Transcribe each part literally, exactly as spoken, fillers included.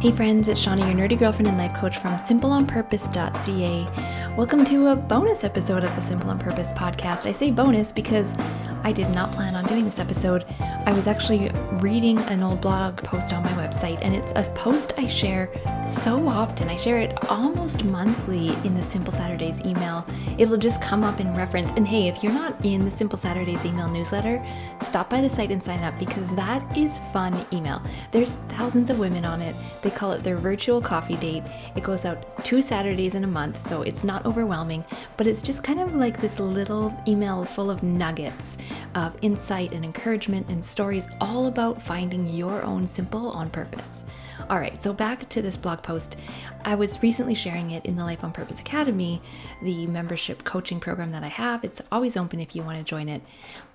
Hey friends, it's Shawna, your nerdy girlfriend and life coach from simple on purpose dot c a. Welcome to a bonus episode of the Simple on Purpose podcast. I say bonus because I did not plan on doing this episode. I was actually reading an old blog post on my website, and it's a post I share so often. I share it almost monthly in the Simple Saturdays email. It'll just come up in reference. And hey, if you're not in the Simple Saturdays email newsletter, stop by the site and sign up, because that is fun email. There's thousands of women on it. They call it their virtual coffee date. It goes out two Saturdays in a month, so it's not overwhelming, but it's just kind of like this little email full of nuggets of insight and encouragement and stories all about finding your own Simple on Purpose. All right, so back to this blog post. I was recently sharing it in the Life on Purpose Academy, the membership coaching program that I have. It's always open if you want to join it.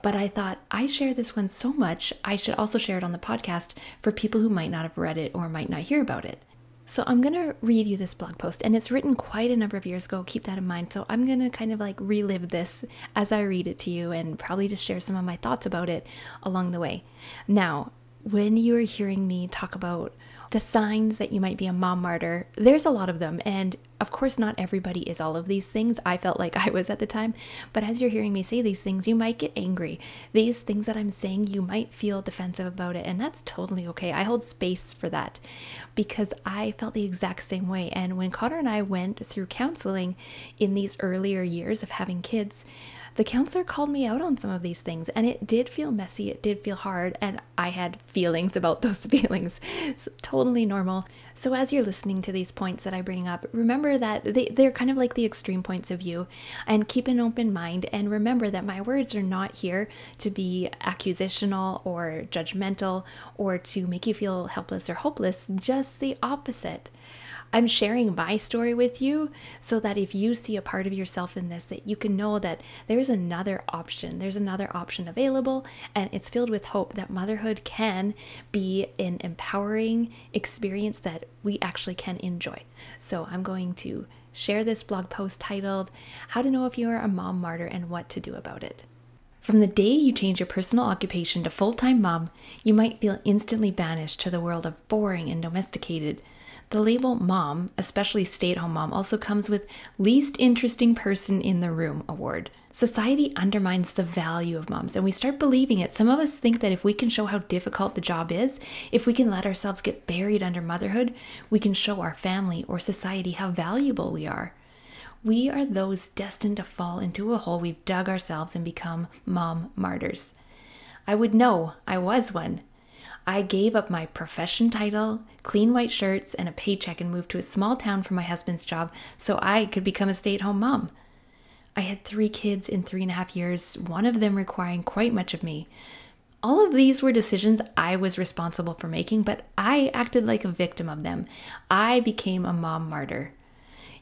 But I thought, I share this one so much, I should also share it on the podcast for people who might not have read it or might not hear about it. So I'm going to read you this blog post, and it's written quite a number of years ago. Keep that in mind. So I'm going to kind of like relive this as I read it to you and probably just share some of my thoughts about it along the way. Now, when you are hearing me talk about the signs that you might be a mom martyr, there's a lot of them. And of course, not everybody is all of these things. I felt like I was at the time. But as you're hearing me say these things, you might get angry. These things that I'm saying, you might feel defensive about it. And that's totally okay. I hold space for that, because I felt the exact same way. And when Cotter and I went through counseling in these earlier years of having kids, the counselor called me out on some of these things, and it did feel messy, it did feel hard, and I had feelings about those feelings. It's totally normal. So as you're listening to these points that I bring up, remember that they, they're kind of like the extreme points of view, and keep an open mind, and remember that my words are not here to be accusational or judgmental or to make you feel helpless or hopeless, just the opposite. I'm sharing my story with you so that if you see a part of yourself in this, that you can know that there's another option. There's another option available, and it's filled with hope that motherhood can be an empowering experience that we actually can enjoy. So I'm going to share this blog post titled, How to Know If You Are a Mom Martyr and What to Do About It. From the day you change your personal occupation to full-time mom, you might feel instantly banished to the world of boring and domesticated. The label mom, especially stay-at-home mom, also comes with least interesting person in the room award. Society undermines the value of moms, and we start believing it. Some of us think that if we can show how difficult the job is, if we can let ourselves get buried under motherhood, we can show our family or society how valuable we are. We are those destined to fall into a hole we've dug ourselves and become mom martyrs. I would know, I was one. I gave up my profession title, clean white shirts, and a paycheck and moved to a small town for my husband's job so I could become a stay-at-home mom. I had three kids in three and a half years, one of them requiring quite much of me. All of these were decisions I was responsible for making, but I acted like a victim of them. I became a mom martyr.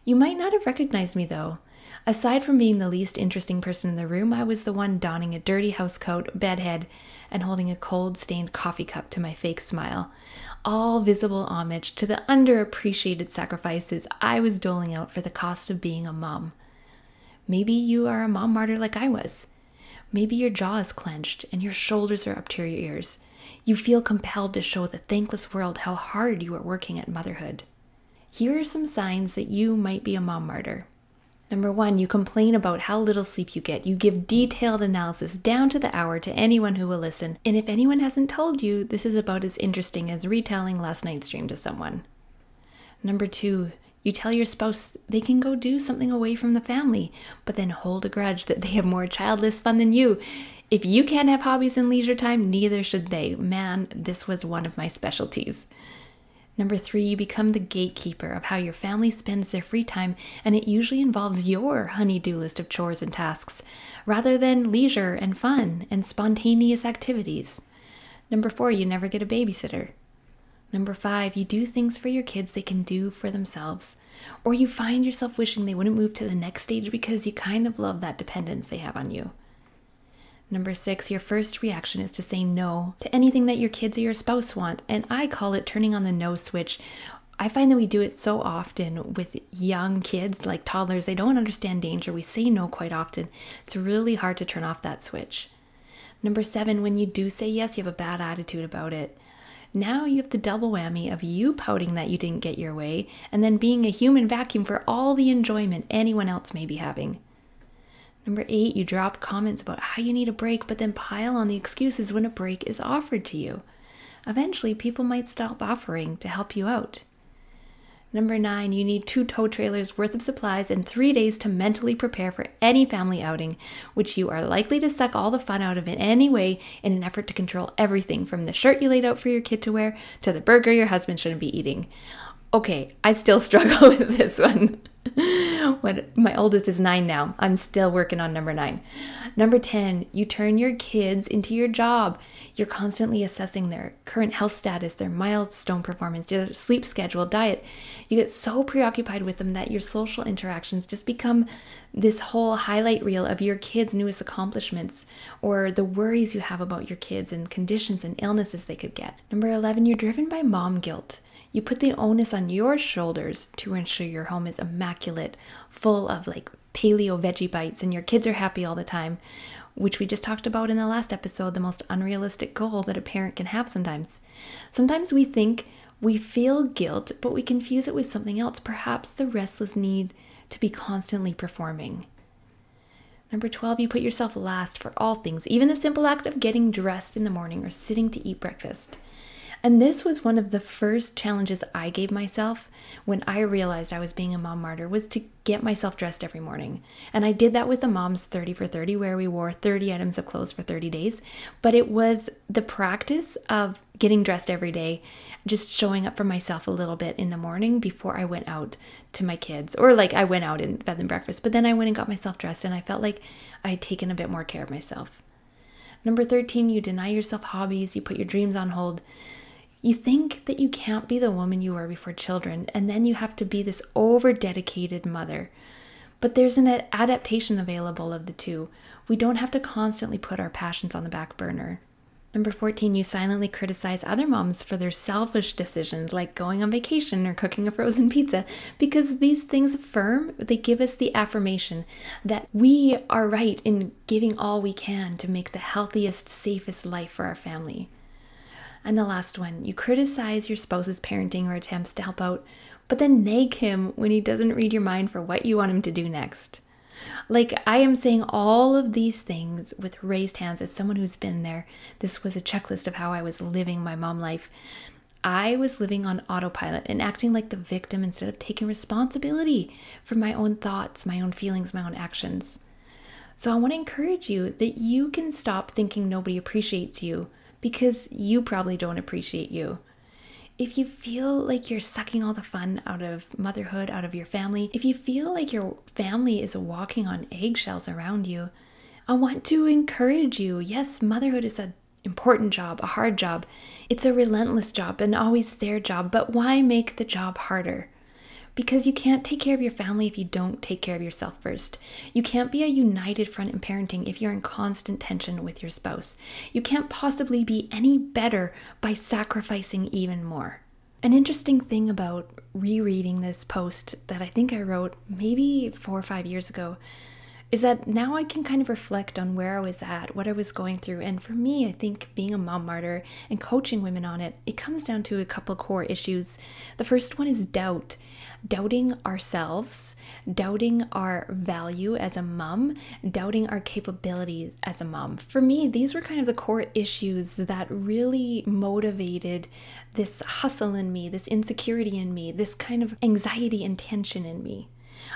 You might not have recognized me though. Aside from being the least interesting person in the room, I was the one donning a dirty housecoat, bedhead, and holding a cold-stained coffee cup to my fake smile. All visible homage to the underappreciated sacrifices I was doling out for the cost of being a mom. Maybe you are a mom martyr like I was. Maybe your jaw is clenched and your shoulders are up to your ears. You feel compelled to show the thankless world how hard you are working at motherhood. Here are some signs that you might be a mom martyr. Number one, you complain about how little sleep you get. You give detailed analysis down to the hour to anyone who will listen. And if anyone hasn't told you, this is about as interesting as retelling last night's dream to someone. Number two, you tell your spouse they can go do something away from the family, but then hold a grudge that they have more childless fun than you. If you can't have hobbies and leisure time, neither should they. Man, this was one of my specialties. Number three, you become the gatekeeper of how your family spends their free time, and it usually involves your honey-do list of chores and tasks, rather than leisure and fun and spontaneous activities. Number four, you never get a babysitter. Number five, you do things for your kids they can do for themselves, or you find yourself wishing they wouldn't move to the next stage because you kind of love that dependence they have on you. Number six, your first reaction is to say no to anything that your kids or your spouse want, and I call it turning on the no switch. I find that we do it so often with young kids, like toddlers. They don't understand danger. We say no quite often. It's really hard to turn off that switch. Number seven, when you do say yes, you have a bad attitude about it. now you have the double whammy of you pouting that you didn't get your way, and then being a human vacuum for all the enjoyment anyone else may be having. Number eight, you drop comments about how you need a break, but then pile on the excuses when a break is offered to you. Eventually, people might stop offering to help you out. Number nine, you need two tow trailers worth of supplies and three days to mentally prepare for any family outing, which you are likely to suck all the fun out of in any way in an effort to control everything from the shirt you laid out for your kid to wear to the burger your husband shouldn't be eating. Okay, I still struggle with this one. When my oldest is nine now, I'm still working on number nine. Number ten, you turn your kids into your job. You're constantly assessing their current health status, their milestone performance, their sleep schedule, diet. You get so preoccupied with them that your social interactions just become this whole highlight reel of your kids' newest accomplishments or the worries you have about your kids and conditions and illnesses they could get. Number eleven, you're driven by mom guilt. You put the onus on your shoulders to ensure your home is immaculate, full of like paleo veggie bites, and your kids are happy all the time, which we just talked about in the last episode, the most unrealistic goal that a parent can have sometimes. Sometimes we think we feel guilt, but we confuse it with something else, perhaps the restless need to be constantly performing. Number twelve, you put yourself last for all things, even the simple act of getting dressed in the morning or sitting to eat breakfast. And this was one of the first challenges I gave myself when I realized I was being a mom martyr, was to get myself dressed every morning. And I did that with the moms thirty for thirty, where we wore thirty items of clothes for thirty days. But it was the practice of getting dressed every day, just showing up for myself a little bit in the morning before I went out to my kids. Or like I went out in bed and breakfast, but then I went and got myself dressed and I felt like I had taken a bit more care of myself. Number thirteen, you deny yourself hobbies, you put your dreams on hold. You think that you can't be the woman you were before children, and then you have to be this over-dedicated mother. But there's an adaptation available of the two. We don't have to constantly put our passions on the back burner. Number fourteen, you silently criticize other moms for their selfish decisions, like going on vacation or cooking a frozen pizza, because these things affirm, they give us the affirmation that we are right in giving all we can to make the healthiest, safest life for our family. And the last one, you criticize your spouse's parenting or attempts to help out, but then nag him when he doesn't read your mind for what you want him to do next. Like, I am saying all of these things with raised hands as someone who's been there. This was a checklist of how I was living my mom life. I was living on autopilot and acting like the victim instead of taking responsibility for my own thoughts, my own feelings, my own actions. So I want to encourage you that you can stop thinking nobody appreciates you, because you probably don't appreciate you. If you feel like you're sucking all the fun out of motherhood, out of your family, if you feel like your family is walking on eggshells around you, I want to encourage you. Yes, motherhood is an important job, a hard job. It's a relentless job and always their job, but why make the job harder? Because you can't take care of your family if you don't take care of yourself first. You can't be a united front in parenting if you're in constant tension with your spouse. You can't possibly be any better by sacrificing even more. An interesting thing about rereading this post that I think I wrote maybe four or five years ago is that now I can kind of reflect on where I was at, what I was going through. And for me, I think being a mom martyr and coaching women on it, it comes down to a couple core issues. The first one is doubt. Doubting ourselves, doubting our value as a mom, doubting our capabilities as a mom. For me, these were kind of the core issues that really motivated this hustle in me, this insecurity in me, this kind of anxiety and tension in me.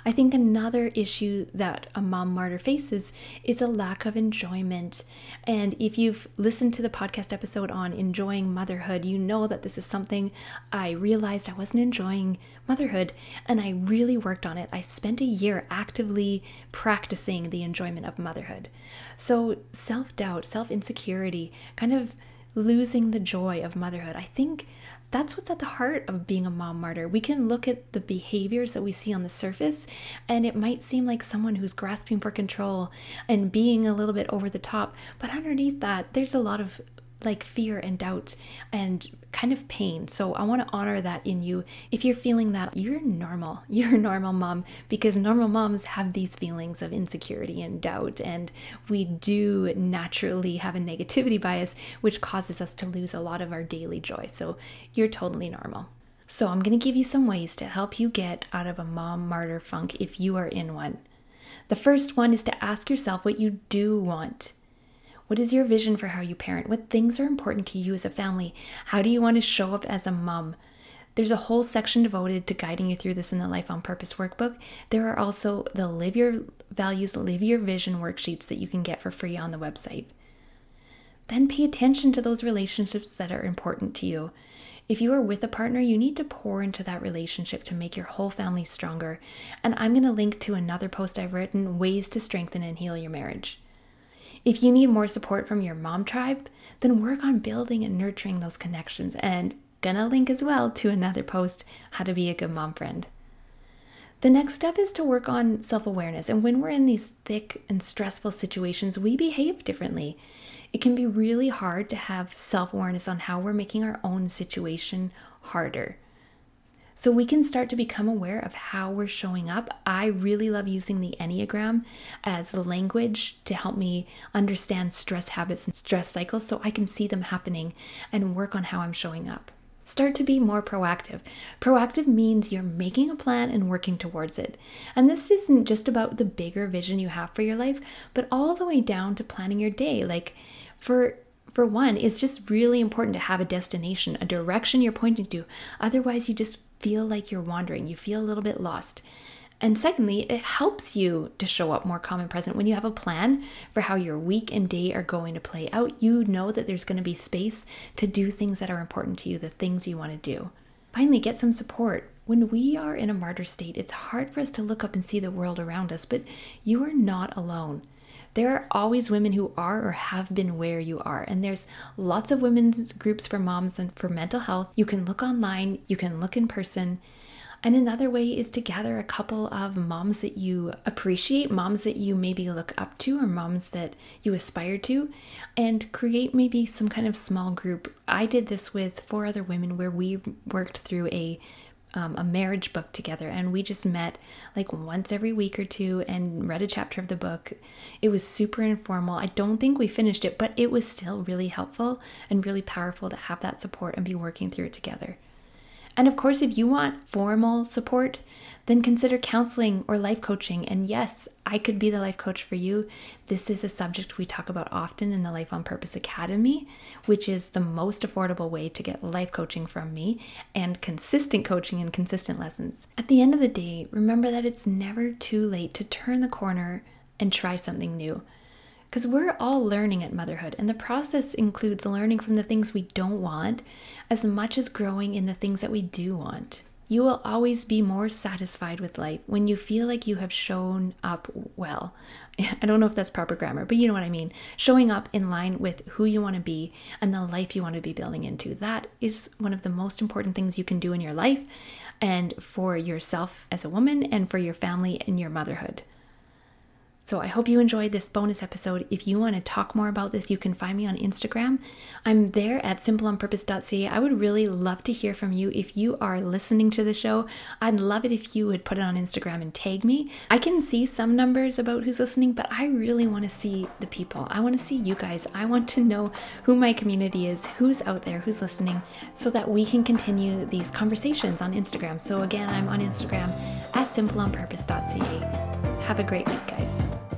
I think another issue that a mom martyr faces is a lack of enjoyment. And if you've listened to the podcast episode on enjoying motherhood, you know that this is something I realized I wasn't enjoying motherhood, and I really worked on it. I spent a year actively practicing the enjoyment of motherhood. So self-doubt, self-insecurity, kind of losing the joy of motherhood, I think that's what's at the heart of being a mom martyr. We can look at the behaviors that we see on the surface, and it might seem like someone who's grasping for control and being a little bit over the top, but underneath that, there's a lot of like fear and doubt and kind of pain. So I want to honor that in you. If you're feeling that, you're normal. You're a normal mom, because normal moms have these feelings of insecurity and doubt, and we do naturally have a negativity bias, which causes us to lose a lot of our daily joy. So you're totally normal. So I'm going to give you some ways to help you get out of a mom martyr funk if you are in one. The first one is to ask yourself what you do want. What is your vision for how you parent? What things are important to you as a family? How do you want to show up as a mom? There's a whole section devoted to guiding you through this in the Life on Purpose workbook. There are also the Live Your Values, Live Your Vision worksheets that you can get for free on the website. Then pay attention to those relationships that are important to you. If you are with a partner, you need to pour into that relationship to make your whole family stronger. And I'm going to link to another post I've written, Ways to Strengthen and Heal Your Marriage. If you need more support from your mom tribe, then work on building and nurturing those connections. And gonna link as well to another post, How to Be a Good Mom Friend. The next step is to work on self-awareness. And when we're in these thick and stressful situations, we behave differently. It can be really hard to have self-awareness on how we're making our own situation harder. So we can start to become aware of how we're showing up. I really love using the Enneagram as language to help me understand stress habits and stress cycles, so I can see them happening and work on how I'm showing up. Start to be more proactive. Proactive means you're making a plan and working towards it. And this isn't just about the bigger vision you have for your life, but all the way down to planning your day. Like for For one, it's just really important to have a destination, a direction you're pointing to. Otherwise, you just feel like you're wandering. You feel a little bit lost. And secondly, it helps you to show up more calm and present. When you have a plan for how your week and day are going to play out, you know that there's going to be space to do things that are important to you, the things you want to do. Finally, get some support. When we are in a martyr state, it's hard for us to look up and see the world around us, but you are not alone. There are always women who are or have been where you are. And there's lots of women's groups for moms and for mental health. You can look online, you can look in person. And another way is to gather a couple of moms that you appreciate, moms that you maybe look up to, or moms that you aspire to, and create maybe some kind of small group. I did this with four other women where we worked through a Um, a marriage book together, and we just met like once every week or two and read a chapter of the book. It was super informal. I don't think we finished it, but it was still really helpful and really powerful to have that support and be working through it together. And of course, if you want formal support, then consider counseling or life coaching. And yes, I could be the life coach for you. This is a subject we talk about often in the Life on Purpose Academy, which is the most affordable way to get life coaching from me, and consistent coaching and consistent lessons. At the end of the day, remember that it's never too late to turn the corner and try something new. Because we're all learning at motherhood, and the process includes learning from the things we don't want as much as growing in the things that we do want. You will always be more satisfied with life when you feel like you have shown up well. I don't know if that's proper grammar, but you know what I mean. Showing up in line with who you want to be and the life you want to be building into. That is one of the most important things you can do in your life, and for yourself as a woman, and for your family and your motherhood. So I hope you enjoyed this bonus episode. If you want to talk more about this, you can find me on Instagram. I'm there at simple on purpose dot c a. I would really love to hear from you. If you are listening to the show, I'd love it if you would put it on Instagram and tag me. I can see some numbers about who's listening, but I really want to see the people. I want to see you guys. I want to know who my community is, who's out there, who's listening, so that we can continue these conversations on Instagram. So again, I'm on Instagram at simple on purpose dot c a. Have a great week, guys.